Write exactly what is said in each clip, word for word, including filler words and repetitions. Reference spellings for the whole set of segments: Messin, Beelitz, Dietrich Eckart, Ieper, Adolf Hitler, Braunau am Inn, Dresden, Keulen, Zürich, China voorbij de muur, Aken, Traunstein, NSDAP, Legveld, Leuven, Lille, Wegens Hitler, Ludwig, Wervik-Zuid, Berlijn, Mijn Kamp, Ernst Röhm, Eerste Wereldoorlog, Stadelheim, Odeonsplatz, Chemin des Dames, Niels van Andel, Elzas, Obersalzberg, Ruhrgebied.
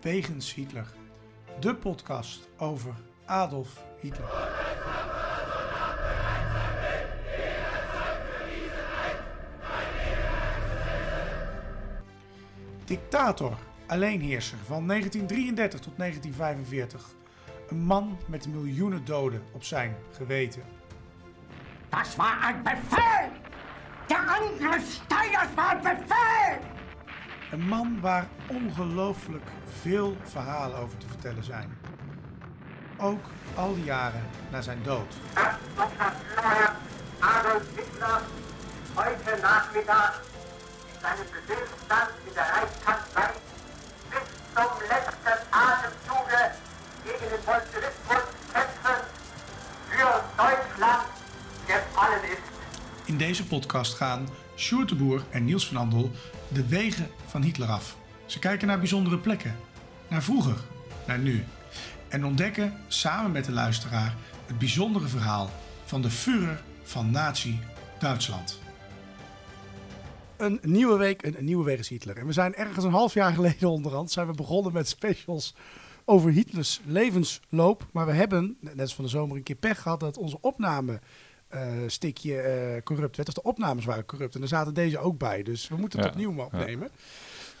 Wegens Hitler, de podcast over Adolf Hitler. Dictator, alleenheerser van negentien drieëndertig tot negentien vijfenveertig. Een man met miljoenen doden op zijn geweten. Dat was een bevel! De andere stijgers waren bevel! Een man waar ongelooflijk veel verhalen over te vertellen zijn. Ook al die jaren na zijn dood. Dat was het Adolf Hitler heute Nachmittag in seinem Besitzstand in der Reichskanzlei bis zum letzten Atemzuge gegen den Bolschewismus kämpfen für Deutschland gefallen ist. In deze podcast gaan Sjoerd de Boer en Niels van Andel de wegen van Hitler af. Ze kijken naar bijzondere plekken, naar vroeger, naar nu. En ontdekken samen met de luisteraar het bijzondere verhaal van de Führer van Nazi-Duitsland. Een nieuwe week, een nieuwe Wegens Hitler. En we zijn ergens een half jaar geleden onderhand zijn we begonnen met specials over Hitlers levensloop. Maar we hebben, net als van de zomer, een keer pech gehad dat onze opname... Uh, stikje uh, corrupt werd. Dus de opnames waren corrupt. En daar zaten deze ook bij. Dus we moeten het ja, opnieuw maar opnemen.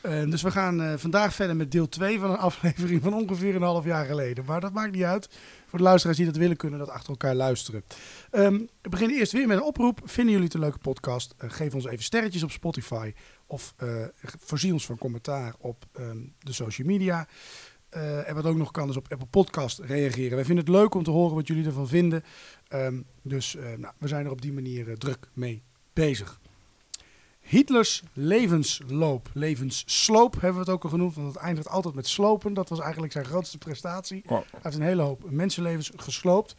Ja. Uh, dus we gaan uh, vandaag verder met deel twee van een aflevering van ongeveer een half jaar geleden. Maar dat maakt niet uit. Voor de luisteraars die dat willen, kunnen dat achter elkaar luisteren. Um, we beginnen eerst weer met een oproep. Vinden jullie het een leuke podcast? Uh, geef ons even sterretjes op Spotify. Of uh, voorzie ons van commentaar op um, de social media. Uh, en wat ook nog kan is op Apple Podcast reageren. Wij vinden het leuk om te horen wat jullie ervan vinden. Um, dus uh, nou, we zijn er op die manier uh, druk mee bezig. Hitlers levensloop, levenssloop hebben we het ook al genoemd. Want het eindigt altijd met slopen. Dat was eigenlijk zijn grootste prestatie. Wow. Hij heeft een hele hoop mensenlevens gesloopt.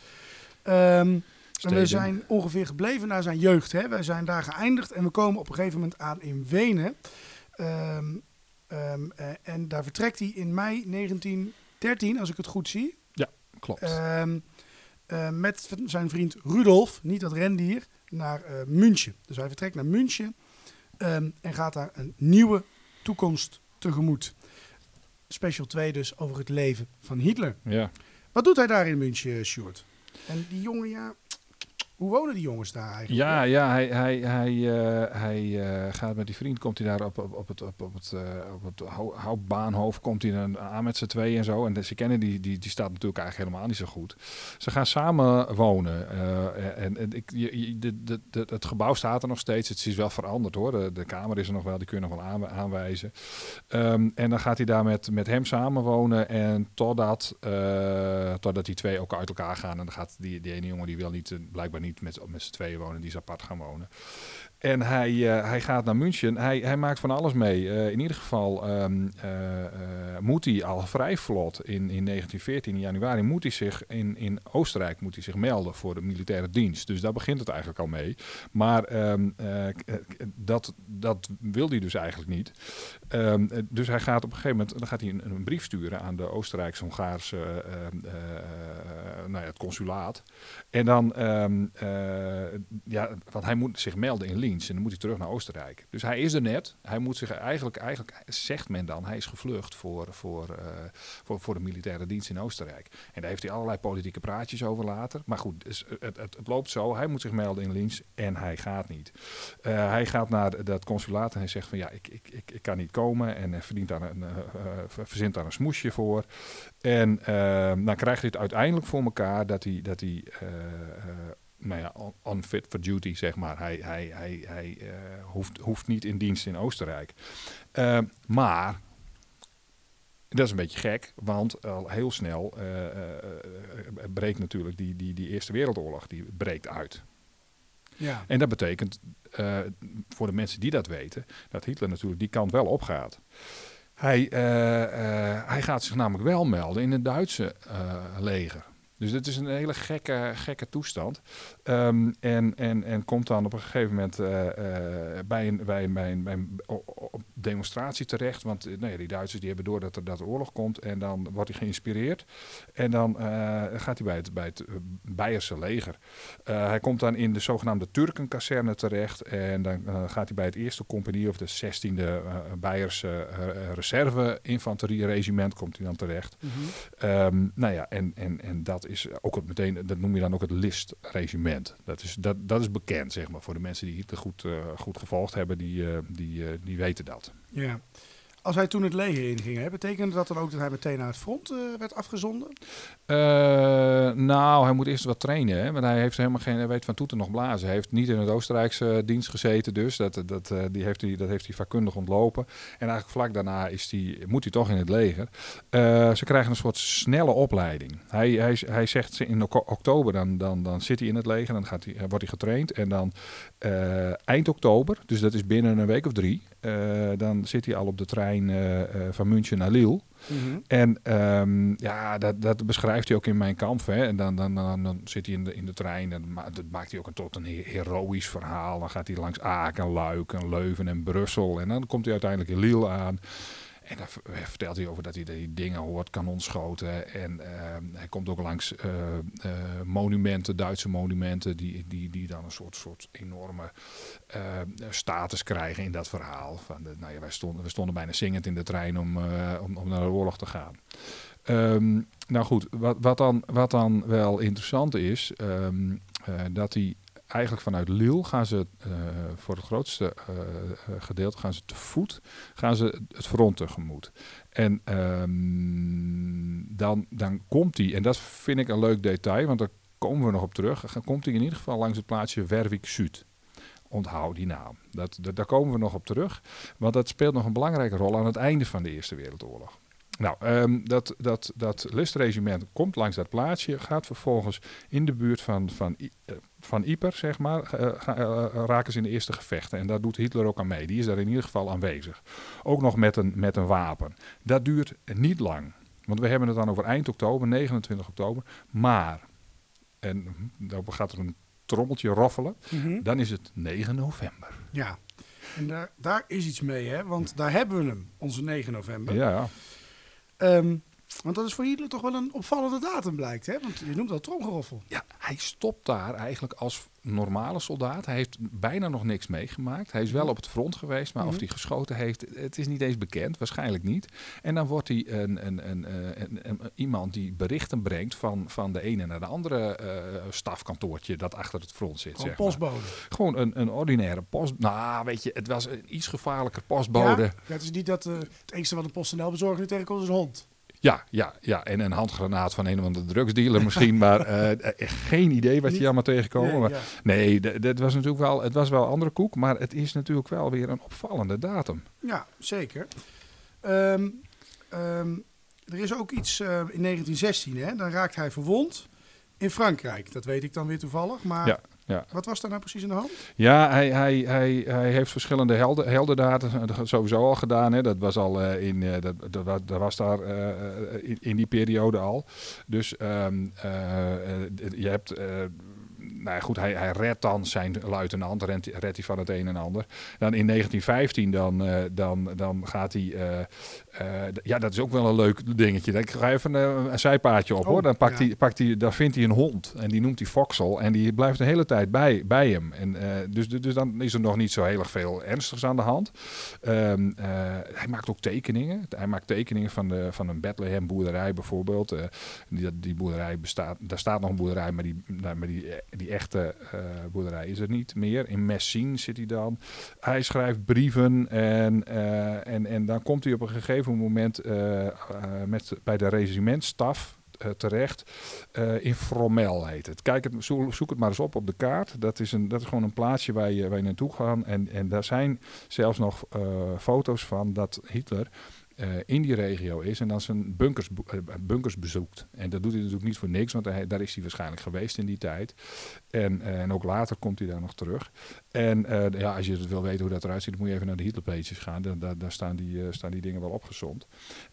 Um, en we zijn ongeveer gebleven naar zijn jeugd. Hè? Wij zijn daar geëindigd en we komen op een gegeven moment aan in Wenen. Um, Um, uh, en daar vertrekt hij in mei negentien dertien, als ik het goed zie. Ja, klopt. Um, uh, met zijn vriend Rudolf, niet dat rendier, naar uh, München. Dus hij vertrekt naar München um, en gaat daar een nieuwe toekomst tegemoet. Special twee dus over het leven van Hitler. Ja. Wat doet hij daar in München, Sjoerd? En die jongen, ja... Hoe wonen die jongens daar eigenlijk? Ja, ja hij, hij, hij, uh, hij uh, gaat met die vriend, komt hij daar op, op, op het, op, op het, uh, op het hou, houtbaanhoofd, komt hij dan aan met z'n tweeën en zo. En de, ze kennen die, die, die staat natuurlijk eigenlijk helemaal niet zo goed. Ze gaan samen wonen. Uh, en, en ik, je, je, de, de, de, het gebouw staat er nog steeds. Het is wel veranderd hoor. De, de kamer is er nog wel, die kun je nog wel aan, aanwijzen. Um, en dan gaat hij daar met, met hem samen wonen. En totdat, uh, totdat die twee ook uit elkaar gaan. En dan gaat die, die ene jongen, die wil niet, blijkbaar niet met, met z'n tweeën wonen, die is apart gaan wonen. En hij, uh, hij gaat naar München. Hij, hij maakt van alles mee. Uh, in ieder geval um, uh, uh, moet hij al vrij vlot in, in negentien veertien, in januari, moet hij zich in, in Oostenrijk moet hij zich melden voor de militaire dienst. Dus daar begint het eigenlijk al mee. Maar um, uh, dat, dat wil hij dus eigenlijk niet. Um, dus hij gaat op een gegeven moment dan gaat hij een, een brief sturen aan de Oostenrijks-Hongaarse uh, uh, uh, nou ja, het consulaat. En dan, um, uh, ja, want hij moet zich melden in Lille. En dan moet hij terug naar Oostenrijk. Dus hij is er net. Hij moet zich eigenlijk, eigenlijk zegt men dan, hij is gevlucht voor, voor, uh, voor, voor de militaire dienst in Oostenrijk. En daar heeft hij allerlei politieke praatjes over later. Maar goed, dus het, het, het loopt zo. Hij moet zich melden in Linz en hij gaat niet. Uh, hij gaat naar dat consulaat en hij zegt van ja, ik, ik, ik, ik kan niet komen. En hij verdient daar een, uh, verzint daar een smoesje voor. En uh, dan krijgt hij het uiteindelijk voor elkaar dat hij... Dat hij uh, nou ja, unfit for duty, zeg maar. Hij, hij, hij, hij uh, hoeft, hoeft niet in dienst in Oostenrijk. Uh, maar... Dat is een beetje gek, want al heel snel uh, uh, breekt natuurlijk die, die, die Eerste Wereldoorlog, die breekt uit. Ja. En dat betekent, uh, voor de mensen die dat weten, dat Hitler natuurlijk die kant wel opgaat. Hij, uh, uh, hij gaat zich namelijk wel melden in het Duitse uh, leger. Dus dit is een hele gekke, gekke toestand. Um, en, en, en komt dan op een gegeven moment uh, uh, bij een, bij een, bij een, bij een, demonstratie terecht. Want nou ja, die Duitsers die hebben door dat er, dat er oorlog komt. En dan wordt hij geïnspireerd. En dan uh, gaat hij bij het, bij het Beierse leger. Uh, hij komt dan in de zogenaamde Turkenkazerne terecht. En dan uh, gaat hij bij het eerste compagnie of de zestiende uh, Beierse uh, Reserve Infanterie Regiment komt hij dan terecht. Mm-hmm. um, nou ja, en, en, en dat is ook het meteen, dat noem je dan ook het List Regiment. Dat is, dat, dat is bekend, zeg maar, voor de mensen die Hitler goed, uh, goed gevolgd hebben, die, uh, die, uh, die weten dat. Ja. Als hij toen het leger inging, hè, betekende dat dan ook dat hij meteen naar het front uh, werd afgezonden? Uh, nou, hij moet eerst wat trainen, hè, want hij heeft helemaal geen, hij weet van toeten nog blazen. Hij heeft niet in het Oostenrijkse uh, dienst gezeten, dus dat, dat, uh, die heeft hij, dat heeft hij vakkundig ontlopen. En eigenlijk vlak daarna is die, moet hij toch in het leger. Uh, ze krijgen een soort snelle opleiding. Hij, hij, hij zegt in oktober, dan, dan, dan zit hij in het leger, dan gaat hij, wordt hij getraind. En dan uh, eind oktober, dus dat is binnen een week of drie, uh, dan zit hij al op de trein. Uh, uh, van München naar Lille. Mm-hmm. En um, ja, dat, dat beschrijft hij ook in Mijn Kamp. Hè. En dan, dan, dan, dan zit hij in de, in de trein en ma- dat maakt hij ook een, tot een heroïsch verhaal. Dan gaat hij langs Aken, Luik en Leuven en Brussel. En dan komt hij uiteindelijk in Lille aan. En daar vertelt hij over dat hij die dingen hoort, kanonschoten. En uh, hij komt ook langs uh, uh, monumenten, Duitse monumenten, die, die, die dan een soort, soort enorme uh, status krijgen in dat verhaal. Van de, nou ja, wij stonden, we stonden bijna zingend in de trein om, uh, om, om naar de oorlog te gaan. Um, nou goed, wat, wat, dan, wat dan wel interessant is, um, uh, dat hij... Eigenlijk vanuit Lille gaan ze uh, voor het grootste uh, gedeelte gaan ze te voet, gaan ze het front tegemoet. En um, dan, dan komt hij, en dat vind ik een leuk detail, want daar komen we nog op terug, dan komt hij in ieder geval langs het plaatsje Wervik-Zuid. Onthoud die naam. Dat, dat, daar komen we nog op terug, want dat speelt nog een belangrijke rol aan het einde van de Eerste Wereldoorlog. Nou, um, dat, dat, dat lustregiment komt langs dat plaatsje, gaat vervolgens in de buurt van, van, van Ieper, zeg maar, uh, uh, uh, raken ze in de eerste gevechten. En daar doet Hitler ook aan mee. Die is daar in ieder geval aanwezig. Ook nog met een, met een wapen. Dat duurt niet lang, want we hebben het dan over eind oktober, negenentwintig oktober. Maar, en dan gaat er een trommeltje roffelen, mm-hmm. Dan is het negen november. Ja, en daar, daar is iets mee, hè? Want daar hebben we hem, onze negen november. Ja. Um, want dat is voor Hitler toch wel een opvallende datum blijkt, hè? Want je noemt dat tromgeroffel. Ja, hij stopt daar eigenlijk als normale soldaat. Hij heeft bijna nog niks meegemaakt. Hij is wel op het front geweest, maar mm-hmm. Of hij geschoten heeft, het is niet eens bekend, waarschijnlijk niet. En dan wordt hij een, een, een, een, een, iemand die berichten brengt van, van de ene naar de andere uh, stafkantoortje dat achter het front zit. Gewoon zeg maar. Postbode. Gewoon een, een ordinaire post. Nou, weet je, het was een iets gevaarlijker postbode. Ja, dat is niet dat uh, het enige wat een PostNL bezorger nu tegenkomt is een hond. Ja, ja, ja, en een handgranaat van een of andere drugsdealer misschien, maar uh, geen idee wat je allemaal tegenkomen. Nee, ja. nee d- dat was natuurlijk wel, het was wel andere koek, maar het is natuurlijk wel weer een opvallende datum. Ja, zeker. Um, um, er is ook iets uh, in negentien zestien, hè? Dan raakt hij verwond in Frankrijk. Dat weet ik dan weer toevallig, maar... Ja. Ja. Wat was daar nou precies in de hand? Ja, hij, hij, hij, hij heeft verschillende helden, heldendaden sowieso al gedaan. Hè. Dat was al uh, in, uh, dat, dat, dat was daar uh, in, in die periode al. Dus um, uh, je hebt... Uh, Nou ja, goed, hij, hij redt dan zijn luitenant, redt, redt hij van het een en ander. Dan in negentien vijftien, dan, uh, dan, dan gaat hij... Uh, uh, d- ja, dat is ook wel een leuk dingetje. Dan ga je even een, een zijpaadje op, oh, hoor. Dan, pakt ja. hij, pakt hij, dan vindt hij een hond en die noemt hij Foxel. En die blijft de hele tijd bij, bij hem. En, uh, dus, dus dan is er nog niet zo heel erg veel ernstigs aan de hand. Um, uh, hij maakt ook tekeningen. Hij maakt tekeningen van, de, van een Bethlehem boerderij bijvoorbeeld. Uh, die, die boerderij bestaat... Daar staat nog een boerderij, maar die... Nou, maar die Die echte uh, boerderij is er niet meer. In Messin zit hij dan. Hij schrijft brieven en, uh, en, en dan komt hij op een gegeven moment uh, uh, met, bij de regimentstaf uh, terecht. Uh, in Fromel heet het. Kijk het, zo, zoek het maar eens op op de kaart. Dat is, een, dat is gewoon een plaatsje waar je, waar je naartoe gaat. En, en daar zijn zelfs nog uh, foto's van dat Hitler... Uh, in die regio is en dan zijn bunkers, uh, bunkers bezoekt. En dat doet hij natuurlijk niet voor niks, want hij, daar is hij waarschijnlijk geweest in die tijd. En, uh, en ook later komt hij daar nog terug. En uh, ja, als je wil weten hoe dat eruit ziet, moet je even naar de Hitlerpages gaan. Daar, daar, daar staan, die, uh, staan die dingen wel opgezond.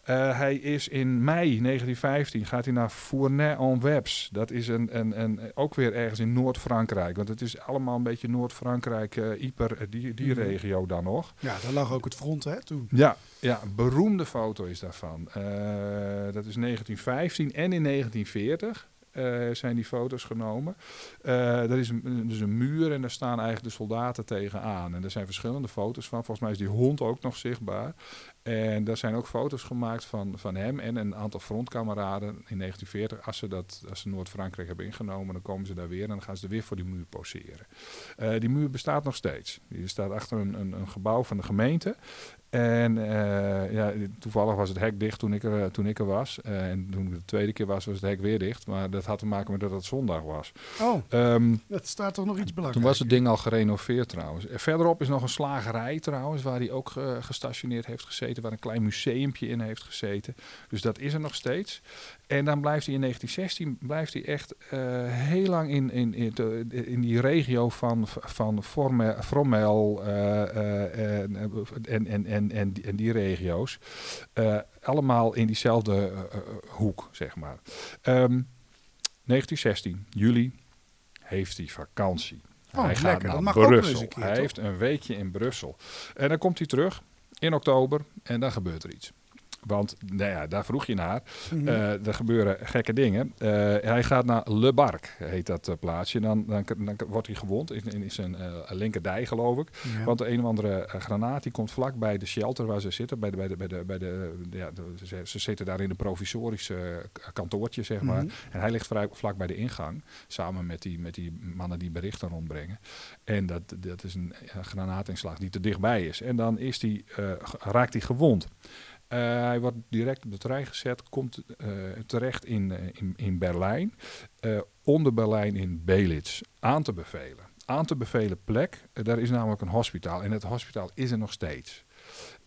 Uh, hij is in mei negentien vijftien, gaat hij naar Fournay-en-Webs. Dat is een, een, een, ook weer ergens in Noord-Frankrijk. Want het is allemaal een beetje Noord-Frankrijk, uh, Ieper, die, die mm-hmm. regio dan nog. Ja, daar lag ook het front, hè, toen. Ja, ja, beroemd. De foto is daarvan. Uh, dat is negentien vijftien en in negentien veertig uh, zijn die foto's genomen. Uh, er is een, dus een muur en daar staan eigenlijk de soldaten tegenaan. En er zijn verschillende foto's van. Volgens mij is die hond ook nog zichtbaar. En daar zijn ook foto's gemaakt van, van hem en een aantal frontkameraden in negentien veertig. Als ze, dat, als ze Noord-Frankrijk hebben ingenomen, dan komen ze daar weer en dan gaan ze er weer voor die muur poseren. Uh, die muur bestaat nog steeds. Die staat achter een, een, een gebouw van de gemeente. En uh, ja, toevallig was het hek dicht toen ik er, toen ik er was. Uh, en toen ik de tweede keer was, was het hek weer dicht. Maar dat had te maken met dat het zondag was. Oh, um, dat staat toch nog iets belangrijks. Toen was het ding al gerenoveerd trouwens. Verderop is nog een slagerij trouwens, waar hij ook uh, gestationeerd heeft gezeten. Waar een klein museumpje in heeft gezeten. Dus dat is er nog steeds. En dan blijft hij in negentien zestien blijft hij echt uh, heel lang in, in, in, in die regio van, van Fromel uh, uh, en, en, en, en, en die regio's. Uh, allemaal in diezelfde uh, uh, hoek, zeg maar. Um, negentien zestien, juli, heeft hij vakantie. Oh, hij gaat lekker. Naar Brussel. Keer, hij toch? Heeft een weekje in Brussel. En dan komt hij terug in oktober en dan gebeurt er iets. Want, nou ja, daar vroeg je naar. Mm-hmm. Uh, er gebeuren gekke dingen. Uh, hij gaat naar Le Barc, heet dat uh, plaatsje. Dan, dan, dan wordt hij gewond in, in zijn uh, linkerdij, geloof ik. Ja. Want de een of andere uh, granaat die komt vlak bij de shelter waar ze zitten. Bij de, bij de, bij de, bij de, ja, de, ze, ze zitten daar in een provisorische kantoortje, zeg maar. Mm-hmm. En hij ligt vrij vlak bij de ingang. Samen met die, met die mannen die berichten rondbrengen. En dat, dat is een, een granaatinslag die te dichtbij is. En dan is die, uh, raakt hij gewond. Uh, hij wordt direct op de trein gezet, komt uh, terecht in, uh, in, in Berlijn, uh, onder Berlijn in Beelitz, aan te bevelen. Aan te bevelen plek, uh, daar is namelijk een hospitaal en het hospitaal is er nog steeds.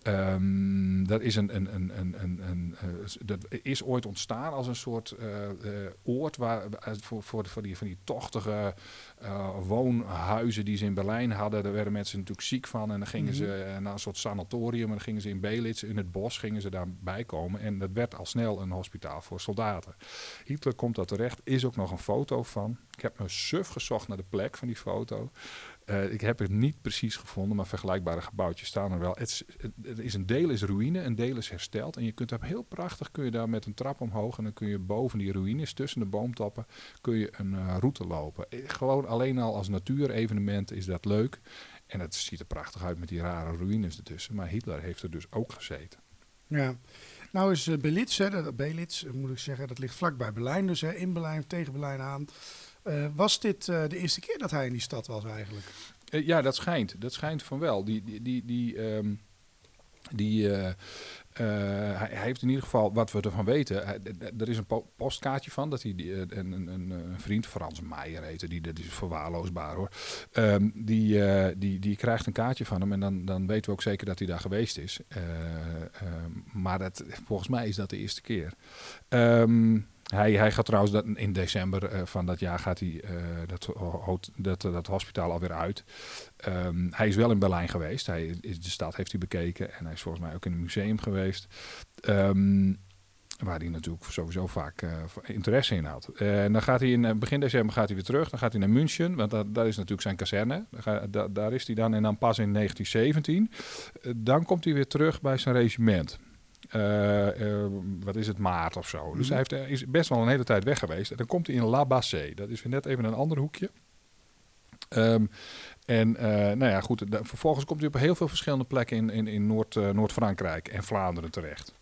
Um, dat, is een, een, een, een, een, een, uh, dat is ooit ontstaan als een soort uh, uh, oord waar, uh, voor, voor, voor die, van die tochtige uh, woonhuizen die ze in Berlijn hadden. Daar werden mensen natuurlijk ziek van en dan gingen mm-hmm. ze uh, naar een soort sanatorium en dan gingen ze in Beelitz, in het bos, gingen ze daarbij komen. En dat werd al snel een hospitaal voor soldaten. Hitler komt daar terecht, is ook nog een foto van. Ik heb me suf gezocht naar de plek van die foto. Uh, ik heb het niet precies gevonden, maar vergelijkbare gebouwtjes staan er wel. Het is, het is een deel is ruïne, een deel is hersteld. En je kunt daar heel prachtig, kun je daar met een trap omhoog. En dan kun je boven die ruïnes, tussen de boomtappen, kun je een uh, route lopen. Gewoon alleen al als natuurevenement is dat leuk. En het ziet er prachtig uit met die rare ruïnes ertussen. Maar Hitler heeft er dus ook gezeten. Ja, nou is uh, Beelitz, hè, dat, Beelitz, moet ik zeggen, dat ligt vlakbij Berlijn. Dus hè, in Berlijn, tegen Berlijn aan. Uh, was dit uh, de eerste keer dat hij in die stad was eigenlijk? Uh, ja, dat schijnt. Dat schijnt van wel. Die, die, die, die, um, die, uh, uh, hij, hij heeft in ieder geval, wat we ervan weten, hij, er is een po- postkaartje van, dat hij die, een, een, een, een vriend, Frans Meijer heette, die, dat is verwaarloosbaar hoor, um, die, uh, die, die krijgt een kaartje van hem en dan, dan weten we ook zeker dat hij daar geweest is. Uh, uh, maar dat, volgens mij is dat de eerste keer. Um, Hij, hij gaat trouwens dat in december uh, van dat jaar gaat hij uh, dat, ho- dat, dat hospitaal alweer uit. Um, hij is wel in Berlijn geweest. Hij is de stad heeft hij bekeken en hij is volgens mij ook in een museum geweest. Um, waar hij natuurlijk sowieso vaak uh, interesse in had. Uh, en dan gaat hij in begin december gaat hij weer terug. Dan gaat hij naar München, want dat, dat is natuurlijk zijn kazerne. Daar, ga, da, daar is hij dan en dan pas in negentien zeventien. Uh, dan komt hij weer terug bij zijn regiment. Uh, uh, wat is het, maart of zo. Mm. Dus hij heeft, is best wel een hele tijd weg geweest. En dan komt hij in La Bassée. Dat is weer net even een ander hoekje. Um, en uh, nou ja, goed. Da- vervolgens komt hij op heel veel verschillende plekken in, in, in Noord, uh, Noord-Frankrijk en Vlaanderen terecht.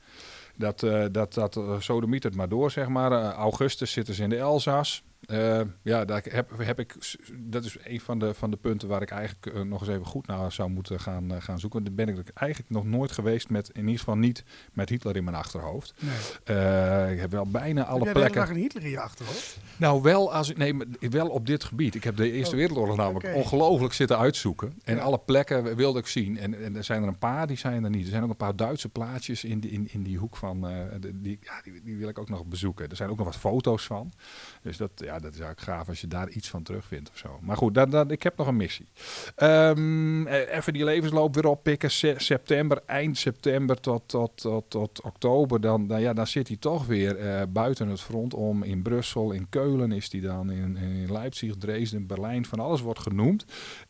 Dat, uh, dat, dat uh, sodemiet het maar door, zeg maar. Uh, augustus zitten ze in de Elzas. Uh, ja, daar heb, heb ik, dat is een van de, van de punten waar ik eigenlijk uh, nog eens even goed naar zou moeten gaan, uh, gaan zoeken. Daar ben ik eigenlijk nog nooit geweest met, in ieder geval niet met Hitler in mijn achterhoofd. Nee. Uh, ik heb wel bijna alle heb plekken... Heb jij een Hitler in je achterhoofd? Nou, wel, als, nee, maar wel op dit gebied. Ik heb de Eerste oh, Wereldoorlog namelijk okay. ongelooflijk zitten uitzoeken. En ja. alle plekken wilde ik zien. En, en er zijn er een paar, die zijn er niet. Er zijn ook een paar Duitse plaatsjes in, in, in die hoek van... Uh, die, ja, die, die wil ik ook nog bezoeken. Er zijn ook nog wat foto's van. Dus dat... Ja, dat is eigenlijk gaaf als je daar iets van terugvindt of zo. Maar goed, dan, dan, ik heb nog een missie. Um, even die levensloop weer oppikken. Se- september, eind september tot, tot, tot, tot oktober. Dan, dan, ja, dan zit hij toch weer uh, buiten het front om. In Brussel, in Keulen is hij dan. In, in Leipzig, Dresden, Berlijn. Van alles wordt genoemd.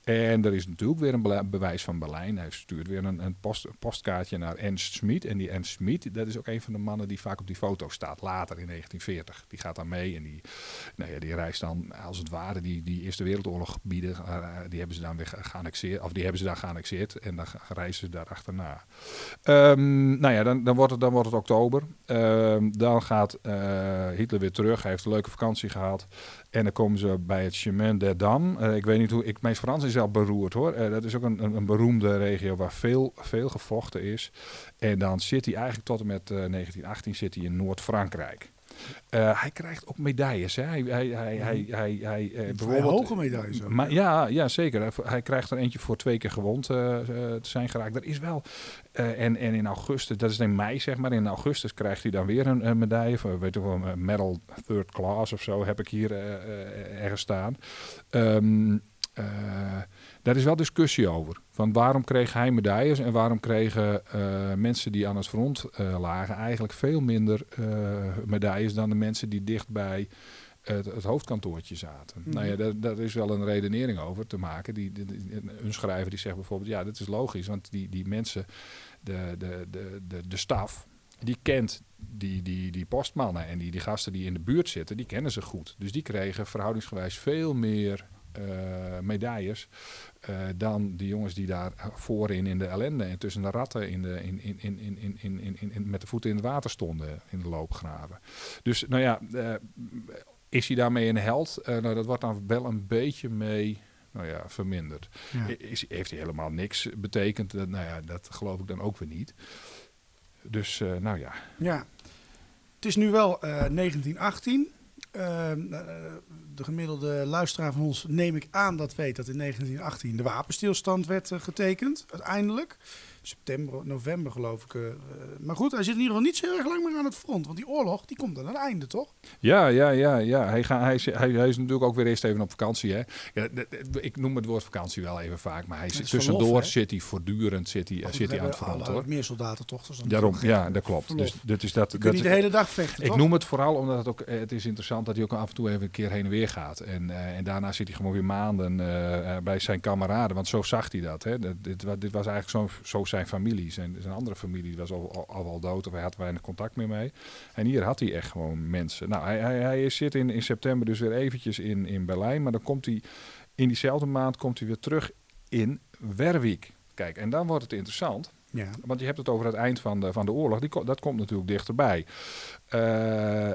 En er is natuurlijk weer een be- bewijs van Berlijn. Hij stuurt weer een, een, post, een postkaartje naar Ernst Smit. En die Ernst Smit, dat is ook een van de mannen die vaak op die foto staat. Later in negentien veertig. Die gaat daar mee en die... Nou, ja, die reis dan als het ware, die, die Eerste Wereldoorlog gebieden, uh, die hebben ze dan weer geannexeerd, of die hebben ze daar geannexeerd en dan reizen ze daar achterna. Um, nou ja, dan, dan, wordt het, dan wordt het oktober. Um, dan gaat uh, Hitler weer terug, hij heeft een leuke vakantie gehad en dan komen ze bij het Chemin des Dames. Uh, ik weet niet hoe, ik, mijn Frans is al beroerd hoor. Uh, dat is ook een, een, een beroemde regio waar veel, veel gevochten is. En dan zit hij eigenlijk tot en met uh, negentien achttien zit hij in Noord-Frankrijk. Uh, hij krijgt ook medailles. Hè? Hij, hij, hij, hij, hij, hij, eh, bijvoorbeeld, hoge medailles. Ook, maar, ja, ja, zeker. Hij, hij krijgt er eentje voor twee keer gewond uh, uh, te zijn geraakt. Er is wel. Uh, en, en in augustus, dat is in mei zeg maar, in augustus krijgt hij dan weer een, een medaille. Of, weet je wel, een medal third class of zo heb ik hier uh, uh, ergens staan. Um, uh, daar is wel discussie over. Van waarom kreeg hij medailles en waarom kregen uh, mensen die aan het front uh, lagen eigenlijk veel minder uh, medailles dan de mensen die dicht bij het, het hoofdkantoortje zaten. Mm. Nou ja, daar, daar is wel een redenering over te maken. Die, die, die, een schrijver die zegt bijvoorbeeld, ja, dat is logisch, want die, die mensen, de, de, de, de, de staf, die kent die, die, die postmannen en die, die gasten die in de buurt zitten, die kennen ze goed. Dus die kregen verhoudingsgewijs veel meer Uh, medailles uh, dan die jongens die daar voorin in de ellende en tussen de ratten in de, in, in, in, in, in, in, in, in, met de voeten in het water stonden in de loopgraven. Dus nou ja, uh, is hij daarmee een held? Uh, nou, dat wordt dan wel een beetje mee nou ja, verminderd. Ja. Is, heeft hij helemaal niks betekend? Uh, nou ja, dat geloof ik dan ook weer niet. Dus uh, nou ja. Ja, het is nu wel uh, negentien achttien. Uh, de gemiddelde luisteraar van ons, neem ik aan dat weet dat in negentien achttien de wapenstilstand werd uh, getekend, uiteindelijk. September, november geloof ik. Uh, maar goed, hij zit in ieder geval niet zo heel erg lang meer aan het front, want die oorlog die komt dan aan het einde, toch? Ja, ja, ja, ja. Hij, ga, hij, hij, hij is natuurlijk ook weer eerst even op vakantie, hè? Ja, d- d- ik noem het woord vakantie wel even vaak, maar hij zit tussendoor verlof, zit hij voortdurend zit hij, goed, zit hij aan het front, hoor. Meer soldatentochters dan daarom, toch? Ja, dat klopt. Dus, dus is dat, je dat, niet dat, de hele dag vechten, ik toch? Noem het vooral omdat het ook, het is interessant dat hij ook af en toe even een keer heen en weer gaat. En, uh, en daarna zit hij gewoon weer maanden uh, bij zijn kameraden, want zo zag hij dat, hè? Dat dit, dit was eigenlijk zo'n zo zijn familie, zijn, zijn andere familie was al, al, al wel dood of hij had weinig contact meer mee. En hier had hij echt gewoon mensen. Nou, hij, hij, hij zit in, in september dus weer eventjes in, in Berlijn, maar dan komt hij in diezelfde maand komt hij weer terug in Wervik. Kijk, en dan wordt het interessant. Ja. Want je hebt het over het eind van de, van de oorlog. Die, dat komt natuurlijk dichterbij. Uh, uh,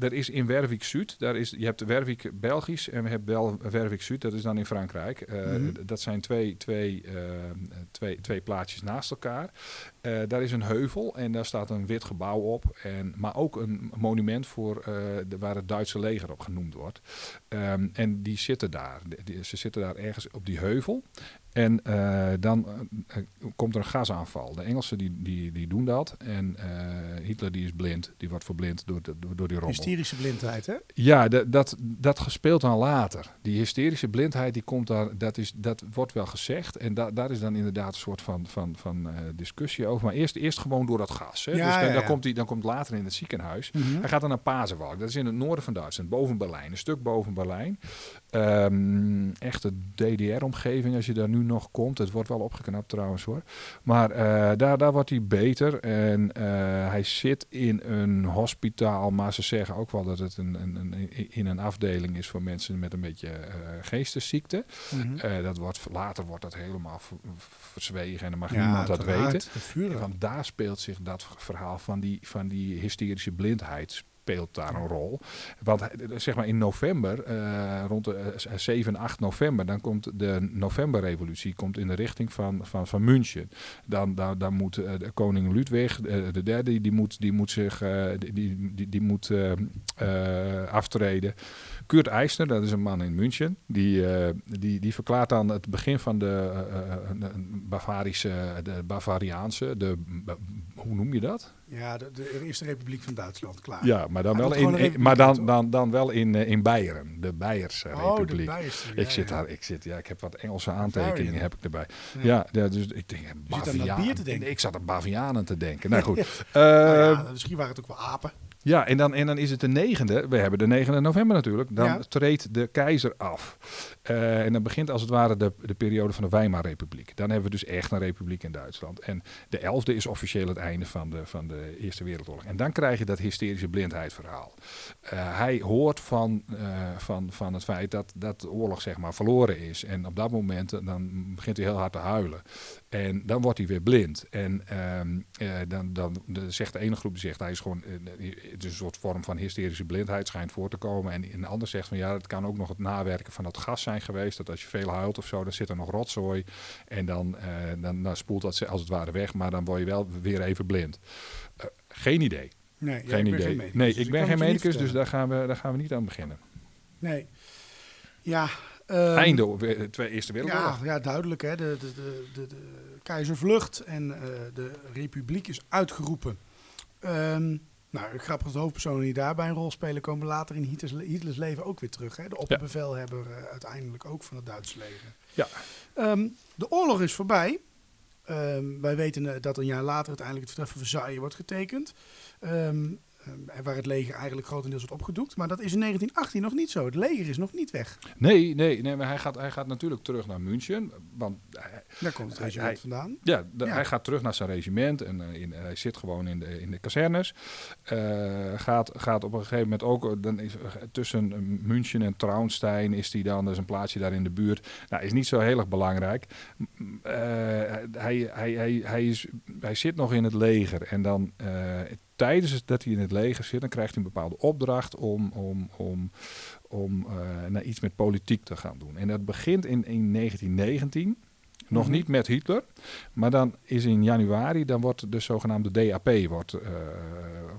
er is in Wervik-Zuid, daar is, je hebt Wervik Belgisch en we hebben wel Wervik-Zuid, dat is dan in Frankrijk. Uh, mm-hmm. Dat zijn twee, twee, uh, twee, twee plaatsjes naast elkaar. Uh, daar is een heuvel en daar staat een wit gebouw op. En, maar ook een monument voor, uh, de, waar het Duitse leger op genoemd wordt. Um, en die zitten daar. Die, ze zitten daar ergens op die heuvel. En uh, dan uh, komt er een gasaanval. De Engelsen die, die, die doen dat. En uh, Hitler die is blind. Die wordt verblind door, de, door, door die rommel. Hysterische blindheid, hè? Ja, d- dat, dat gespeelt dan later. Die hysterische blindheid die komt daar. Dat, is, dat wordt wel gezegd. En da- daar is dan inderdaad een soort van, van, van uh, discussie over. Maar eerst, eerst gewoon door dat gas. Hè? Ja, dus dan, ja, ja. Dan, komt die, dan komt later in het ziekenhuis. Mm-hmm. Hij gaat dan naar Pasewalk. Dat is in het noorden van Duitsland. Boven Berlijn. Een stuk boven Berlijn. Um, echte D D R-omgeving als je daar nu nog komt. Het wordt wel opgeknapt trouwens hoor. Maar uh, daar, daar wordt hij beter. En uh, hij zit in een hospitaal. Maar ze zeggen ook wel dat het een, een, een, in een afdeling is voor mensen met een beetje uh, geestesziekte. Mm-hmm. Uh, dat wordt, later wordt dat helemaal v- verzwegen. En dan mag ja, niemand dat weten. Want daar speelt zich dat verhaal van die, van die hysterische blindheid speelt daar een rol. Want zeg maar in november, uh, rond de zeven en acht november, dan komt de novemberrevolutie komt in de richting van, van, van München. Dan, dan, dan moet uh, de koning Ludwig, uh, de derde, die moet, die moet zich uh, die, die, die, die moet, uh, uh, aftreden. Kurt Eisner, dat is een man in München, die, uh, die, die verklaart aan het begin van de, uh, de Bavarische, de Bavariaanse, de, hoe noem je dat? Ja, de, de Eerste Republiek van Duitsland, klaar. Ja, maar dan, ja, wel, in, in, maar dan, dan, dan wel in, uh, in Beieren, de Beierse oh, Republiek. De Beierse, ja, ik zit daar, ik zit, ja, ik heb wat Engelse aantekeningen heb ik erbij. Ja, ja, dus ik denk, Bavianen. Te denken. Ik zat aan Bavianen te denken. Nou goed. uh, nou ja, misschien waren het ook wel apen. Ja, en dan, en dan is het de negende, we hebben de negende november natuurlijk, dan ja. treedt de keizer af. Uh, en dan begint als het ware de, de periode van de Weimarrepubliek. Dan hebben we dus echt een republiek in Duitsland. En de elfde is officieel het einde van de, van de Eerste Wereldoorlog. En dan krijg je dat hysterische blindheidverhaal. Uh, hij hoort van, uh, van, van het feit dat, dat de oorlog zeg maar verloren is. En op dat moment dan begint hij heel hard te huilen. En dan wordt hij weer blind. En uh, uh, dan, dan de, zegt de ene groep, die zegt hij is gewoon... Uh, het is een soort vorm van hysterische blindheid schijnt voor te komen. En een ander zegt van ja, het kan ook nog het nawerken van dat gas zijn geweest. Dat als je veel huilt of zo, dan zit er nog rotzooi. En dan, uh, dan, dan spoelt dat als het ware weg, maar dan word je wel weer even blind. Uh, geen idee. Nee, geen ja, ik idee. Ben geen medicus, nee, ik dus ben geen medicus, dus daar gaan, we, daar gaan we niet aan beginnen. Nee. Ja. Um, Einde de twee Eerste Wereldoorlog. Ja, ja, duidelijk. Hè? De, de, de, de, de keizer vlucht en uh, de republiek is uitgeroepen. Um, Nou, grappig dat de hoofdpersonen die daarbij een rol spelen... komen later in Hitlers, Hitlers leven ook weer terug. Hè? De opperbevelhebber uh, uiteindelijk ook van het Duitse leger. Ja. Um, de oorlog is voorbij. Um, wij weten uh, dat een jaar later uiteindelijk het verdrag van Versailles wordt getekend. Um, Um, waar het leger eigenlijk grotendeels wordt opgedoekt. Maar dat is in negentien achttien nog niet zo. Het leger is nog niet weg. Nee, nee, nee, maar hij gaat, hij gaat natuurlijk terug naar München. Want hij, daar komt het regiment hij, vandaan. Ja, de, ja, hij gaat terug naar zijn regiment. En uh, in, hij zit gewoon in de, in de kazernes. Uh, gaat, gaat op een gegeven moment ook... Dan is, tussen München en Traunstein is hij dan... Er is een plaatsje daar in de buurt. Nou, is niet zo heel erg belangrijk. Uh, hij, hij, hij, hij, is, hij zit nog in het leger. En dan... Uh, Tijdens dat hij in het leger zit, dan krijgt hij een bepaalde opdracht om, om, om, om uh, naar iets met politiek te gaan doen. En dat begint in, in negentien negentien, nog mm-hmm. niet met Hitler, maar dan is in januari, dan wordt de zogenaamde D A P wordt, uh,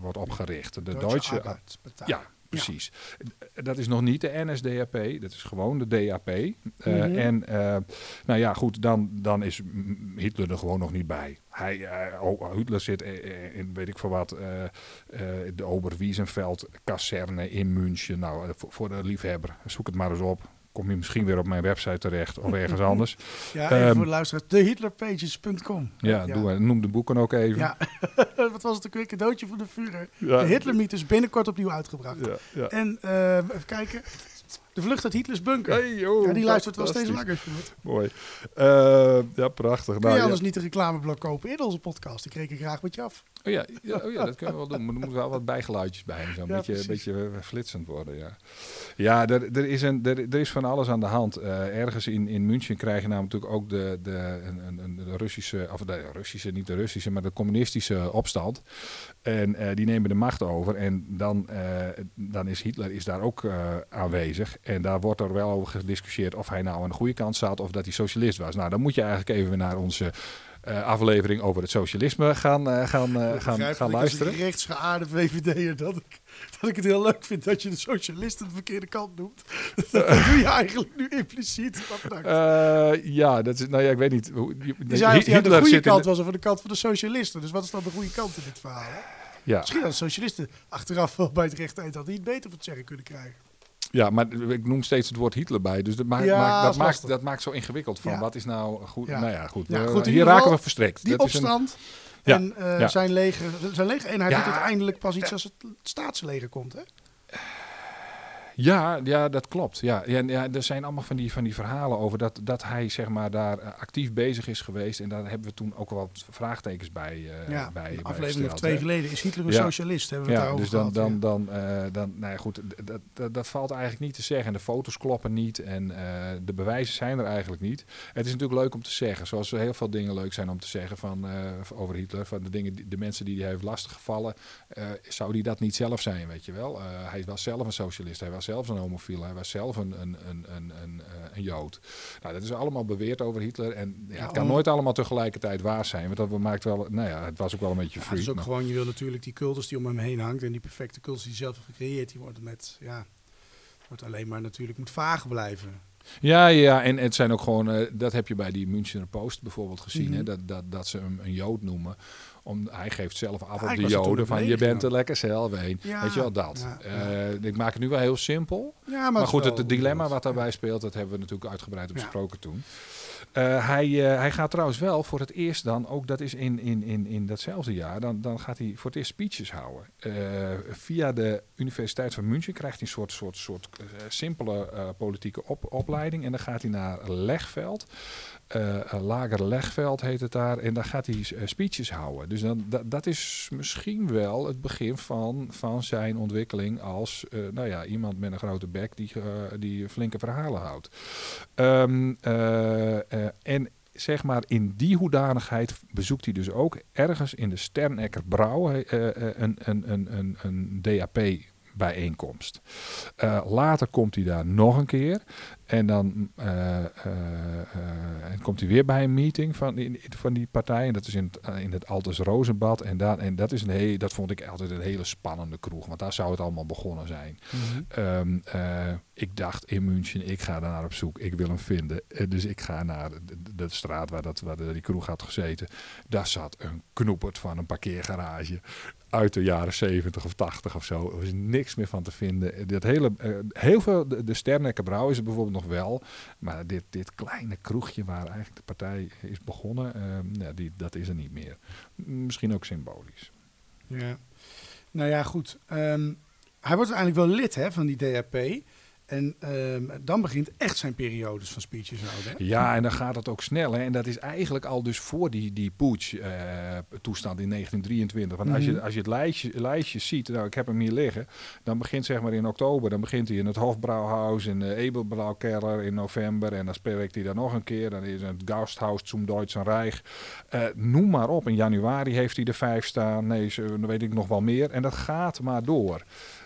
wordt opgericht. De Deutsche, Deutsche Arbeidspartij. Ja. Precies. Ja. Dat is nog niet de N S D A P, dat is gewoon de D A P. Uh, mm-hmm. En uh, nou ja, goed, dan, dan is Hitler er gewoon nog niet bij. Hij, uh, oh, Hitler zit in, in, weet ik voor wat, uh, uh, de Oberwiesenfeld-kazerne in München. Nou, uh, voor, voor de liefhebber, zoek het maar eens op. Kom je misschien weer op mijn website terecht of ergens anders. Ja, even um, voor de luisteraars, de hitlerpages punt com. Ja, ja. Doe, noem de boeken ook even. Ja. Wat was het een quick cadeautje van de Führer. Ja. De Hitlermythes binnenkort opnieuw uitgebracht. Ja, ja. En uh, even kijken, de vlucht uit Hitlers bunker. Hey, oh, ja, die luistert wel steeds langer. Mooi. Uh, ja, prachtig. Kun je nou, anders ja. niet een reclameblok kopen in onze podcast? Die kreeg ik graag met je af. Oh ja, ja, oh ja, dat kunnen we wel doen. Maar er moeten wel wat bijgeluidjes bij. Zo een ja, beetje, beetje flitsend worden, ja. Ja, er, er, is een, er, er is van alles aan de hand. Uh, ergens in, in München krijgen nou natuurlijk ook de, de, een, een, de Russische... Of de Russische, niet de Russische, maar de communistische opstand. En uh, die nemen de macht over. En dan, uh, dan is Hitler is daar ook uh, aanwezig. En daar wordt er wel over gediscussieerd of hij nou aan de goede kant zat... of dat hij socialist was. Nou, dan moet je eigenlijk even naar onze... Uh, aflevering over het socialisme gaan, uh, gaan, uh, gaan, gaan dat luisteren. Ik als rechtsgeaarde V V D'er dat ik, dat ik het heel leuk vind dat je de socialisten de verkeerde kant noemt. Dat uh, doe je eigenlijk nu impliciet. Uh, ja, dat is, nou ja, ik weet niet. Hoe, je nee, zei dat hij aan de goede kant de... was of aan de kant van de socialisten. Dus wat is dan de goede kant in dit verhaal? Hè? Ja. Misschien hadden socialisten achteraf wel bij het rechte eind hadden niet beter voor het zeggen kunnen krijgen. Ja, maar ik noem steeds het woord Hitler bij. Dus dat maakt, ja, maakt, dat maakt, dat maakt zo ingewikkeld van. Ja. Wat is nou goed? Ja. Nou ja, goed. Ja, goed, hier raken we verstrikt. Die dat opstand is een... en ja. Uh, ja. zijn leger, zijn legereenheid ja. doet uiteindelijk pas iets als het staatsleger komt, hè? Ja, ja, dat klopt. Ja, ja, ja, er zijn allemaal van die, van die verhalen over dat, dat hij zeg maar, daar uh, actief bezig is geweest. En daar hebben we toen ook wel wat vraagtekens bij uh, ja, bij. Een aflevering bij of twee hè? geleden is Hitler een ja. socialist. Hebben we ja, het daarover dus dan, gehad. Dan, ja. dan, uh, dan, nou ja, goed, dat, dat, dat valt eigenlijk niet te zeggen. En de foto's kloppen niet en uh, de bewijzen zijn er eigenlijk niet. Het is natuurlijk leuk om te zeggen, zoals er heel veel dingen leuk zijn om te zeggen van, uh, over Hitler. Van de, dingen, de mensen die hij heeft lastiggevallen, uh, zou die dat niet zelf zijn, weet je wel. Uh, hij was zelf een socialist, hij was zelf een homofiel, hij was zelf een, een, een, een, een, een Jood. Nou, dat is allemaal beweerd over Hitler en ja, het kan nooit allemaal tegelijkertijd waar zijn, want dat maakt wel, nou ja, het was ook wel een beetje freak. Ja, het is ook maar... gewoon, je wil natuurlijk die cultus die om hem heen hangt en die perfecte cultus die zelf gecreëerd, die wordt met, ja, wordt alleen maar natuurlijk moet vaag blijven. Ja, ja, en het zijn ook gewoon, uh, dat heb je bij die Münchener Post bijvoorbeeld gezien, mm-hmm. hè? Dat, dat, dat ze hem een Jood noemen. Om, hij geeft zelf af ja, op de Joden van je bent er lekker zelf heen. Ja, weet je wel, dat. Ja, ja. Uh, ik maak het nu wel heel simpel. Ja, maar, maar goed, het, het dilemma wat daarbij ja. speelt, dat hebben we natuurlijk uitgebreid besproken ja. toen. Uh, hij, uh, hij gaat trouwens wel voor het eerst dan, ook dat is in, in, in, in datzelfde jaar, dan, dan gaat hij voor het eerst speeches houden. Uh, via de Universiteit van München krijgt hij een soort, soort, soort uh, simpele uh, politieke op, opleiding. En dan gaat hij naar Legveld. Uh, Lager Legveld heet het daar. En daar gaat hij uh, speeches houden. Dus dan, da, dat is misschien wel het begin van, van zijn ontwikkeling als uh, nou ja, iemand met een grote bek die, uh, die flinke verhalen houdt. Um, uh, Uh, en zeg maar in die hoedanigheid bezoekt hij dus ook ergens in de Sterneckerbrauwe uh, uh, een, een, een, een D A P bijeenkomst. Uh, later komt hij daar nog een keer en dan uh, uh, uh, en komt hij weer bij een meeting van, in, van die partij en dat is in het, uh, in het Alters Rozenbad en, daar, en dat, is een heel, dat vond ik altijd een hele spannende kroeg, want daar zou het allemaal begonnen zijn. Mm-hmm. um, uh, ik dacht in München, ik ga daar naar op zoek, ik wil hem vinden, uh, dus ik ga naar de, de straat waar, dat, waar die kroeg had gezeten. Daar zat een knoepert van een parkeergarage uit de jaren zeventig of tachtig of zo. Er was niks meer van te vinden. Dat hele, uh, heel veel, de, de Sterneckerbrauwe is er bijvoorbeeld nog wel. Maar dit, dit kleine kroegje waar eigenlijk de partij is begonnen, uh, nou, die, dat is er niet meer. Misschien ook symbolisch. Ja, nou ja, goed. Um, hij wordt uiteindelijk wel lid hè, van die D A P. En um, dan begint echt zijn periodes van speeches houden. Hè? Ja, en dan gaat het ook snel. Hè? En dat is eigenlijk al dus voor die, die putsch-toestand uh, in negentien drieëntwintig. Want mm-hmm. als je, als je het lijstje, lijstje ziet, nou ik heb hem hier liggen. Dan begint zeg maar in oktober, dan begint hij in het Hofbräuhaus, in de Ebelblauwkeller in november. En dan spreekt hij daar nog een keer. Dan is het Gasthaus zum Deutschen Reich. Uh, noem maar op. In januari heeft hij de vijf staan. Nee, dan weet ik nog wel meer. En dat gaat maar door.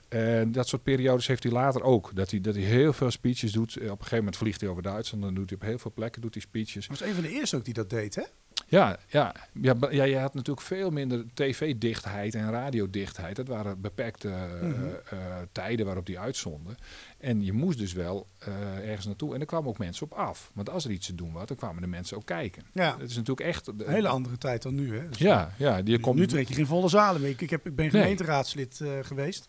En dat soort periodes heeft hij later ook. Dat hij, dat hij heel veel speeches doet. Op een gegeven moment vliegt hij over Duitsland. Dan doet hij op heel veel plekken doet hij speeches. Dat was een van de eerste ook die dat deed, hè? Ja, ja, ja, ja, je had natuurlijk veel minder tv-dichtheid en radiodichtheid. Dat waren beperkte uh, mm-hmm. uh, tijden waarop die uitzonden. En je moest dus wel uh, ergens naartoe. En er kwamen ook mensen op af. Want als er iets te doen was, dan kwamen de mensen ook kijken. Ja. Het is natuurlijk echt... Uh, een hele andere tijd dan nu, hè? Dus ja, ja. Die dus komt... Nu trek je geen volle zalen mee. Ik, heb, ik ben gemeenteraadslid uh, geweest.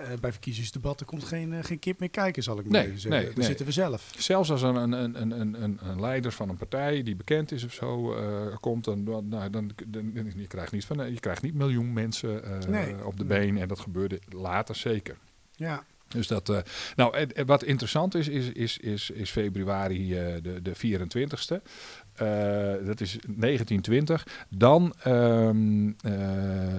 Uh, bij verkiezingsdebatten komt geen, uh, geen kip meer kijken, zal ik maar nee, even zeggen. Nee, Daar nee. zitten we zelf. Zelfs als een, een, een, een, een, een leider van een partij die bekend is of zo uh, komt, dan, nou, dan, dan, dan je krijgt niet van, je krijgt niet miljoen mensen uh, nee. op de been. En dat gebeurde later zeker. Ja. Dus dat, uh, nou, wat interessant is, is, is, is, is februari uh, de, de vierentwintigste. Uh, dat is negentien twintig. Dan um, uh,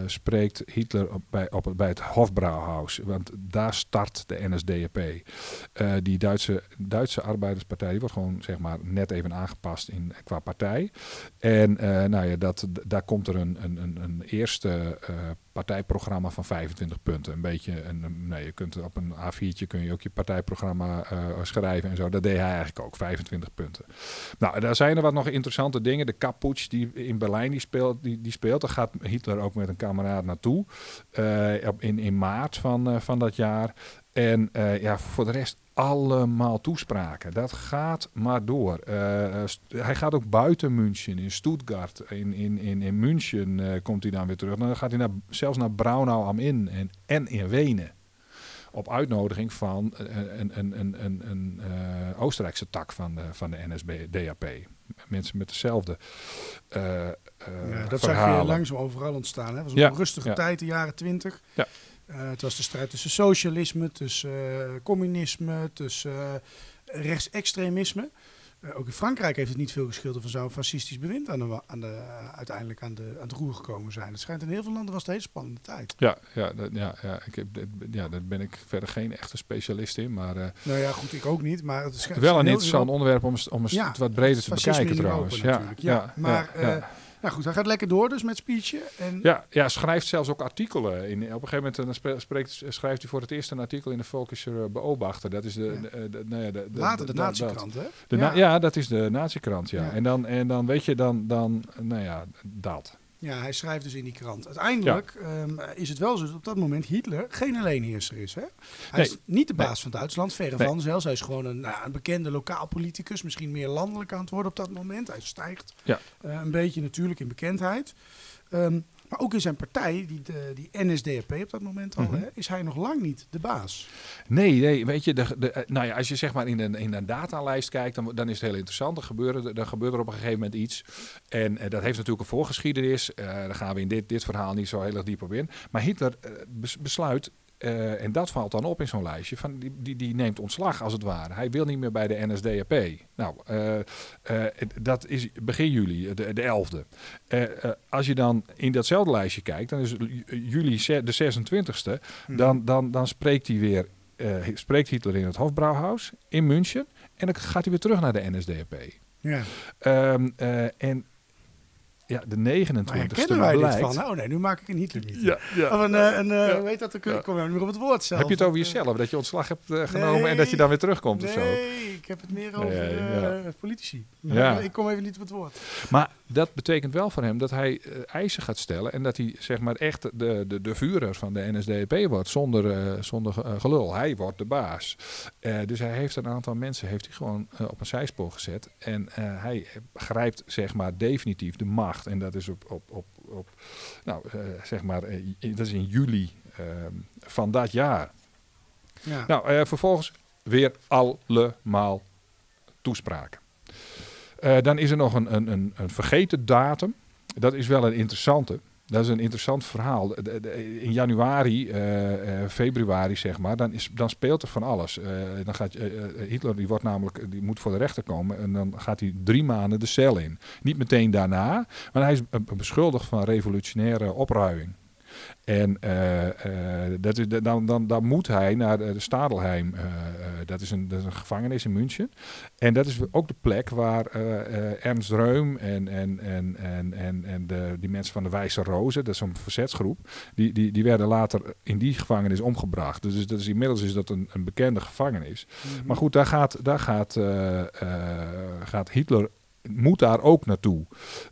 spreekt Hitler op, bij, op, bij het Hofbräuhaus. Want daar start de N S D A P. Uh, die Duitse, Duitse arbeiderspartij die wordt gewoon zeg maar, net even aangepast in, qua partij. En uh, nou ja, dat, daar komt er een, een, een eerste uh, partijprogramma van vijfentwintig punten. Een beetje, een, nee, je kunt op een A viertje kun je ook je partijprogramma uh, schrijven en zo. Dat deed hij eigenlijk ook, vijfentwintig punten. Nou, daar zijn er wat nog interessante dingen. De kaputsch die in Berlijn die speelt, die, die speelt. Daar gaat Hitler ook met een kameraad naartoe. Uh, in, in maart van, uh, van dat jaar. En uh, ja, voor de rest allemaal toespraken. Dat gaat maar door. Uh, st- hij gaat ook buiten München, in Stuttgart, in, in, in, in München uh, komt hij dan weer terug. Dan gaat hij naar, zelfs naar Braunau am Inn en, en in Wenen. Op uitnodiging van een, een, een, een, een uh, Oostenrijkse tak van de, van de N S D A P. Mensen met dezelfde uh, uh, ja, dat verhalen. Dat zag je langzaam overal ontstaan. Het was een ja, rustige ja. tijd, de jaren twintig. Ja. Uh, het was de strijd tussen socialisme, tussen uh, communisme, tussen uh, rechtsextremisme. Uh, ook in Frankrijk heeft het niet veel geschilderd van zou een fascistisch bewind aan de, aan de, uh, uiteindelijk aan, de, aan het roer gekomen zijn. Het schijnt in heel veel landen was het een hele spannende tijd. Ja, ja, dat, ja, ja, ik heb, ja, daar ben ik verder geen echte specialist in. Maar, uh, nou ja, goed, ik ook niet. Maar het is wel een interessant onderwerp om, om ja, het wat breder te bekijken trouwens. Open, ja, ja, ja, maar... Ja, ja. Uh, Nou goed, hij gaat lekker door dus met speechje. En ja, ja, schrijft zelfs ook artikelen. In, op een gegeven moment spreekt, schrijft hij voor het eerst een artikel in de Volkischer Beobachter. Dat is de, ja. de, de, nou ja, de, de, Later de, de Nazi-krant, hè? De ja. Na, ja, dat is de Nazi-krant, ja. ja. En, dan, en dan weet je, dan, dan, nou ja, dat. Ja, hij schrijft dus in die krant. Uiteindelijk ja. um, is het wel zo dat op dat moment Hitler geen alleenheerser is. Hè? Hij nee. is niet de baas nee. van Duitsland, verre nee. van zelfs. Hij is gewoon een, nou, een bekende lokaal politicus, misschien meer landelijk aan het worden op dat moment. Hij stijgt ja. uh, een beetje natuurlijk in bekendheid. Um, maar ook in zijn partij, die, de, die N S D A P op dat moment al, mm-hmm. hè, is hij nog lang niet de baas. Nee, nee, weet je, de, de, nou ja, als je zeg maar in een, in een datalijst kijkt, dan, dan is het heel interessant. Er gebeurt, er gebeurt er op een gegeven moment iets. En eh, dat heeft natuurlijk een voorgeschiedenis. Uh, daar gaan we in dit, dit verhaal niet zo heel erg diep op in. Maar Hitler uh, bes, besluit... Uh, en dat valt dan op in zo'n lijstje. Van die, die, die neemt ontslag als het ware. Hij wil niet meer bij de N S D A P. Nou, uh, uh, dat is begin juli, de, de elfde. Uh, uh, als je dan in datzelfde lijstje kijkt, dan is juli de zesentwintigste. Hmm. Dan, dan, dan spreekt hij weer, uh, spreekt Hitler in het Hofbräuhaus in München. En dan gaat hij weer terug naar de N S D A P. Ja. Um, uh, en... Ja, de negenentwintigste wij blijkt... dit van? Oh nee, nu maak ik een Hitler niet. Ja, ja. Of een, uh, een, uh, ja. Weet dat, ik ja. kom niet meer op het woord zelf. Heb je het over jezelf, dat je ontslag hebt uh, genomen nee, en dat je dan weer terugkomt nee, of zo? Nee, ik heb het meer over nee, ja. uh, politici. Ja. Ik kom even niet op het woord. Maar dat betekent wel voor hem dat hij uh, eisen gaat stellen en dat hij zeg maar echt de, de, de vuurder van de N S D A P wordt zonder, uh, zonder uh, gelul. Hij wordt de baas. Uh, dus hij heeft een aantal mensen heeft hij gewoon uh, op een zijspoor gezet en uh, hij grijpt zeg maar definitief de macht. En dat is op, op, op, op nou, uh, zeg maar, uh, dat is in juli uh, van dat jaar. Ja. Nou, uh, vervolgens weer allemaal toespraken. Uh, dan is er nog een, een, een, een vergeten datum. Dat is wel een interessante. Dat is een interessant verhaal. De, de, in januari, uh, uh, februari zeg maar, dan, is, dan speelt er van alles. Uh, dan gaat, uh, Hitler die wordt namelijk, die moet voor de rechter komen en dan gaat hij drie maanden de cel in. Niet meteen daarna, maar hij is uh, beschuldigd van revolutionaire opruiing. En uh, uh, dat is, dan, dan, dan moet hij naar de Stadelheim. Uh, uh, dat, is een, dat is een gevangenis in München. En dat is ook de plek waar uh, uh, Ernst Röhm en, en, en, en, en de, die mensen van de Wijze Rozen, dat is een verzetsgroep, die, die, die werden later in die gevangenis omgebracht. Dus dat is, inmiddels is dat een, een bekende gevangenis. Mm-hmm. Maar goed, daar gaat, daar gaat, uh, uh, gaat Hitler... moet daar ook naartoe.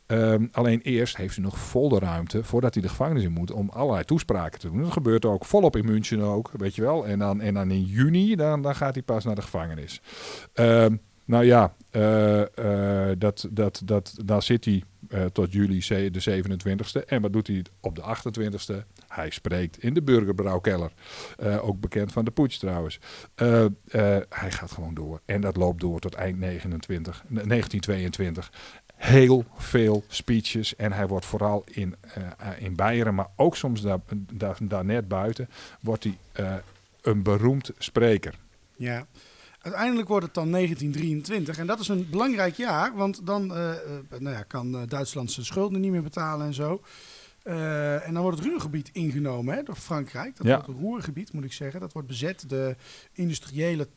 Um, alleen eerst heeft hij nog volle ruimte voordat hij de gevangenis in moet om allerlei toespraken te doen. Dat gebeurt ook volop in München ook, weet je wel. En dan, en dan in juni, dan, dan gaat hij pas naar de gevangenis. Um, nou ja, uh, uh, dat, dat, dat, daar zit hij uh, tot juli de zevenentwintigste. En wat doet hij op de achtentwintigste? Hij spreekt in de Burgerbrouwkeller. Uh, ook bekend van de putsch trouwens. Uh, uh, hij gaat gewoon door. En dat loopt door tot eind negentien tweeëntwintig. Heel veel speeches. En hij wordt vooral in, uh, in Beieren, maar ook soms daar, daar, daar net buiten, wordt hij uh, een beroemd spreker. Ja. Uiteindelijk wordt het dan negentien drieëntwintig en dat is een belangrijk jaar, want dan uh, nou ja, kan Duitsland zijn schulden niet meer betalen en zo. Uh, en dan wordt het Ruhrgebied ingenomen hè, door Frankrijk. Dat ja. wordt het Ruhrgebied, moet ik zeggen. Dat wordt bezet. De industriële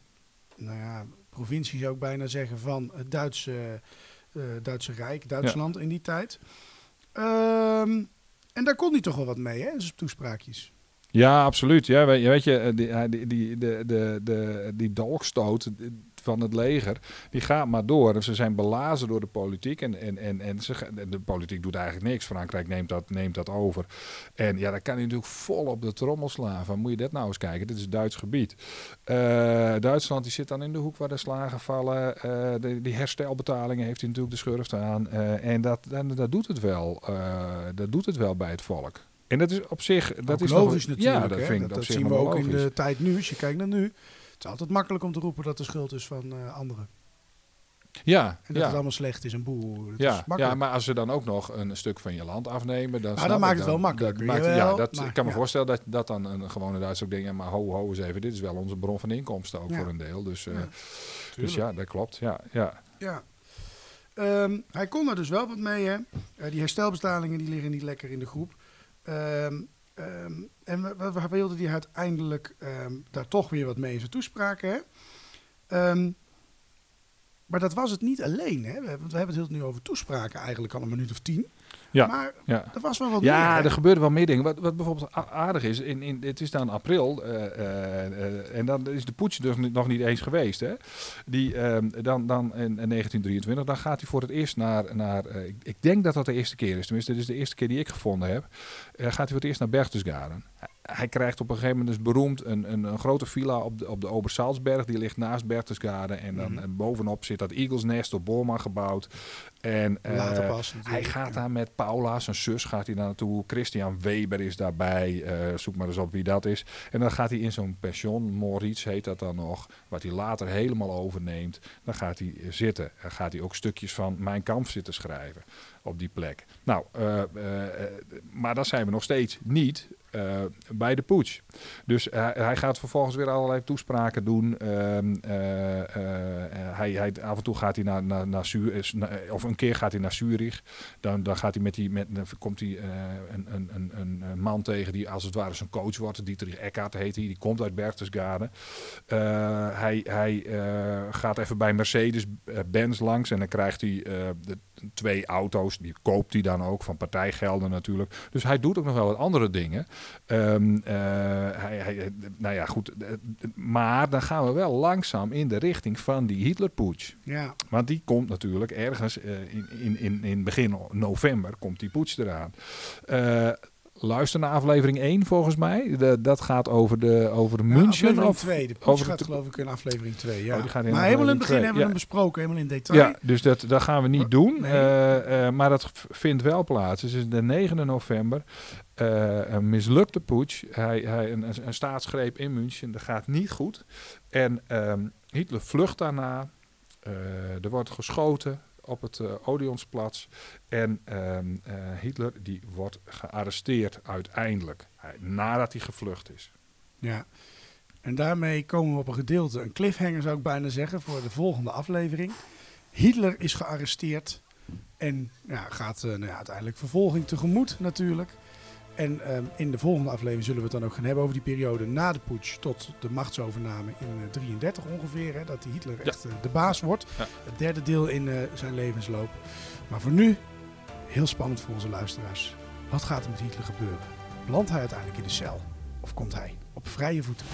nou ja, provincie zou ik bijna zeggen van het Duitse, uh, Duitse Rijk, Duitsland ja. in die tijd. Um, en daar kon hij toch wel wat mee, hè, zijn toespraakjes. Ja, absoluut. Ja, weet je, die, die, die, de, de, de, die dolkstoot van het leger, die gaat maar door. Ze zijn belazen door de politiek en, en, en, en ze, de politiek doet eigenlijk niks. Frankrijk neemt dat, neemt dat over. En ja, daar kan je natuurlijk vol op de trommel slaan. Van, moet je dat nou eens kijken? Dit is Duits gebied. Uh, Duitsland die zit dan in de hoek waar de slagen vallen. Uh, de, die herstelbetalingen heeft hij natuurlijk de schurft aan. Uh, en dat, dat, dat, doet het wel. Uh, dat doet het wel bij het volk. En dat is op zich... Dat is logisch nog, natuurlijk. Ja, dat, vind ik dat, dat zien we ook logisch. In de tijd nu. Als je kijkt naar nu. Het is altijd makkelijk om te roepen dat de schuld is van uh, anderen. Ja, en dat ja. het allemaal slecht is, een boer. Dat ja, is makkelijk. Ja, maar als ze dan ook nog een stuk van je land afnemen... Dan ah, dat maakt het dan, wel makkelijker. Dat maakt, ja, dat, maar, ik kan me ja. voorstellen dat dat dan een gewone Duits ook denkt... maar ho, ho eens even, dit is wel onze bron van inkomsten ook ja. voor een deel. Dus ja, uh, dus ja dat klopt. Ja, ja. ja. Um, hij kon er dus wel wat mee, hè. Uh, die herstelbetalingen die liggen niet lekker in de groep. Um, um, en wat wilde hij uiteindelijk um, daar toch weer wat mee in zijn toespraken, hè? Um, Maar dat was het niet alleen, hè? We hebben, we hebben het heel nu over toespraken eigenlijk al een minuut of tien. Ja, maar ja. er was wel wat ja, meer. Ja, er gebeurde wel meer dingen. Wat, wat bijvoorbeeld aardig is, in, in, het is dan april uh, uh, uh, en dan is de putsch dus nog niet eens geweest. Hè? Die, uh, dan, dan in, in negentien drieëntwintig, dan gaat hij voor het eerst naar, naar uh, ik, ik denk dat dat de eerste keer is, tenminste dit is de eerste keer die ik gevonden heb, uh, gaat hij voor het eerst naar Berchtesgaden. Hij krijgt op een gegeven moment dus beroemd een, een, een grote villa op de, op de Obersalzberg. Die ligt naast Berchtesgaden. En dan mm-hmm. bovenop zit dat Eaglesnest door Borma gebouwd. En uh, pas, hij gaat daar met Paula, zijn zus, gaat hij daar naartoe. Christian Weber is daarbij. Uh, zoek maar eens op wie dat is. En dan gaat hij in zo'n pension, Moritz heet dat dan nog. Wat hij later helemaal overneemt. Dan gaat hij zitten. Dan gaat hij ook stukjes van Mijn Kamp zitten schrijven. Op die plek. Nou, uh, uh, maar dat zijn we nog steeds niet uh, bij de putsch. Dus hij, hij gaat vervolgens weer allerlei toespraken doen. Uh, uh, uh, hij, hij, af en toe gaat hij naar, naar, naar Zürich, of een keer gaat hij naar Zürich. Dan, dan gaat hij met die, met, komt hij uh, een, een, een, een man tegen die als het ware zijn coach wordt. Dietrich Eckart heet hij. Die komt uit Berchtesgaden. Uh, hij hij uh, gaat even bij Mercedes-Benz langs en dan krijgt hij uh, de twee auto's. Die koopt hij dan ook van partijgelden natuurlijk. Dus hij doet ook nog wel wat andere dingen. Um, uh, hij, hij, nou ja, goed. Maar dan gaan we wel langzaam in de richting van die Hitlerputsch. Ja. Want die komt natuurlijk ergens uh, in, in, in, in begin november komt die putsch eraan. Uh, Luister naar aflevering één volgens mij. De, dat gaat over de over de ja, München. Aflevering twee. De putsch gaat geloof ik in aflevering twee. Ja. Oh, maar helemaal in het begin twee. Hebben we ja. hem besproken. Helemaal in detail. Ja, dus dat, dat gaan we niet oh, doen. Nee. Uh, uh, maar dat vindt wel plaats. Dus de negende november. Uh, een mislukte putsch. Hij, hij, een, een staatsgreep in München. Dat gaat niet goed. En um, Hitler vlucht daarna. Uh, er wordt geschoten op het uh, Odeonsplatz. En um, uh, Hitler die wordt gearresteerd uiteindelijk. Hij, nadat hij gevlucht is. Ja, en daarmee komen we op een gedeelte. Een cliffhanger zou ik bijna zeggen voor de volgende aflevering. Hitler is gearresteerd. En ja, gaat uh, nou ja, uiteindelijk vervolging tegemoet natuurlijk. En um, in de volgende aflevering zullen we het dan ook gaan hebben over die periode na de putsch tot de machtsovername in negentien drieëndertig uh, ongeveer. Hè, dat die Hitler ja. echt uh, de baas wordt. Ja. Het derde deel in uh, zijn levensloop. Maar voor nu, heel spannend voor onze luisteraars. Wat gaat er met Hitler gebeuren? Belandt hij uiteindelijk in de cel? Of komt hij op vrije voeten?